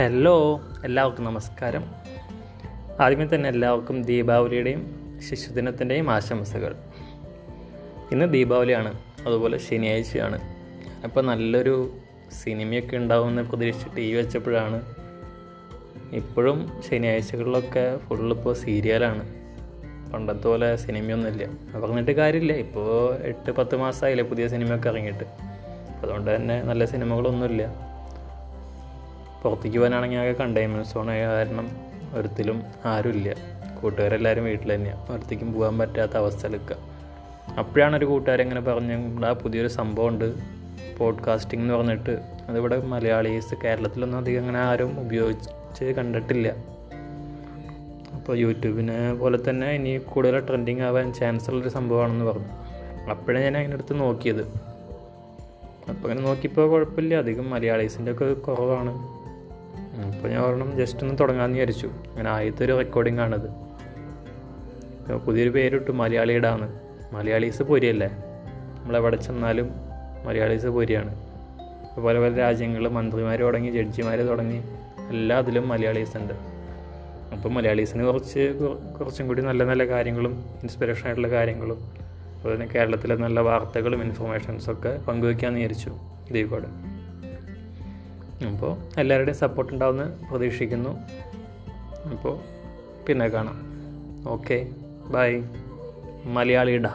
Hello, എല്ലാവർക്കും നമസ്കാരം. ആദ്യമേ തന്നെ എല്ലാവർക്കും ദീപാവലിയുടെയും ശിശുദിനത്തിൻ്റെയും ആശംസകൾ. ഇന്ന് ദീപാവലിയാണ്, അതുപോലെ ശനിയാഴ്ചയാണ്. അപ്പോൾ നല്ലൊരു സിനിമയൊക്കെ ഉണ്ടാവുമെന്ന് പ്രതീക്ഷിച്ച് ടി വി വെച്ചപ്പോഴാണ്, ഇപ്പോഴും ശനിയാഴ്ചകളിലൊക്കെ ഫുള്ളിപ്പോൾ സീരിയലാണ്, പണ്ടത്തെ പോലെ സിനിമയൊന്നുമില്ല. അപ്പോൾ പറഞ്ഞിട്ട് കാര്യമില്ല, ഇപ്പോൾ 8-10 മാസമായില്ലേ പുതിയ സിനിമയൊക്കെ ഇറങ്ങിയിട്ട്. അതുകൊണ്ട് തന്നെ നല്ല സിനിമകളൊന്നുമില്ല. പുറത്തേക്ക് പോകാനാണെങ്കിൽ ആകെ കണ്ടെയ്ൻമെൻറ്റ് സോണായ കാരണം ഒരിക്കലും ആരുമില്ല, കൂട്ടുകാരെല്ലാവരും വീട്ടിൽ തന്നെയാണ്, ഒരിക്കലും പോകാൻ പറ്റാത്ത അവസ്ഥയിലൊക്കെ. അപ്പോഴാണ് ഒരു കൂട്ടുകാരെങ്ങനെ പറഞ്ഞു, ഇവിടെ പുതിയൊരു സംഭവമുണ്ട് പോഡ്കാസ്റ്റിംഗ് എന്ന് പറഞ്ഞിട്ട്. അതിവിടെ മലയാളീസ് കേരളത്തിലൊന്നും അധികം അങ്ങനെ ആരും ഉപയോഗിച്ച് കണ്ടിട്ടില്ല. അപ്പോൾ യൂട്യൂബിനെ പോലെ തന്നെ ഇനി കൂടുതൽ ട്രെൻഡിങ് ആവാൻ ചാൻസ് ഉള്ളൊരു സംഭവമാണെന്ന് പറഞ്ഞു. അപ്പോഴാണ് ഞാൻ അതിൻ്റെ അടുത്ത് നോക്കിയത്. അപ്പോൾ അങ്ങനെ നോക്കിയപ്പോൾ കുഴപ്പമില്ല, അധികം മലയാളീസിൻ്റെ ഒക്കെ കുറവാണ്. അപ്പോൾ ഞാൻ ഒരെണ്ണം ജസ്റ്റ് ഒന്ന് തുടങ്ങാമെന്ന് വിചാരിച്ചു. അങ്ങനെ ആദ്യത്തെ ഒരു റെക്കോർഡിംഗ് ആണിത്. പുതിയൊരു പേരിട്ടു, മലയാളിയുടെയാണ്. മലയാളീസ് പൊരിയല്ലേ, നമ്മളെവിടെ ചെന്നാലും മലയാളീസ് പൊരിയാണ്. പല പല രാജ്യങ്ങൾ മന്ത്രിമാർ തുടങ്ങി ജഡ്ജിമാർ തുടങ്ങി എല്ലാ അതിലും മലയാളീസ് ഉണ്ട്. അപ്പോൾ മലയാളീസിന് കുറച്ചും കൂടി നല്ല നല്ല കാര്യങ്ങളും ഇൻസ്പിറേഷനായിട്ടുള്ള കാര്യങ്ങളും അതുപോലെ തന്നെ കേരളത്തിലെ നല്ല വാർത്തകളും ഇൻഫർമേഷൻസൊക്കെ പങ്കുവയ്ക്കാമെന്ന് വിചാരിച്ചു ദീപാട്. അപ്പോൾ എല്ലാവരുടെയും സപ്പോർട്ട് ഉണ്ടാവുമെന്ന് പ്രതീക്ഷിക്കുന്നു. അപ്പോൾ പിന്നെ കാണാം. Okay, bye. മലയാളിയുടെ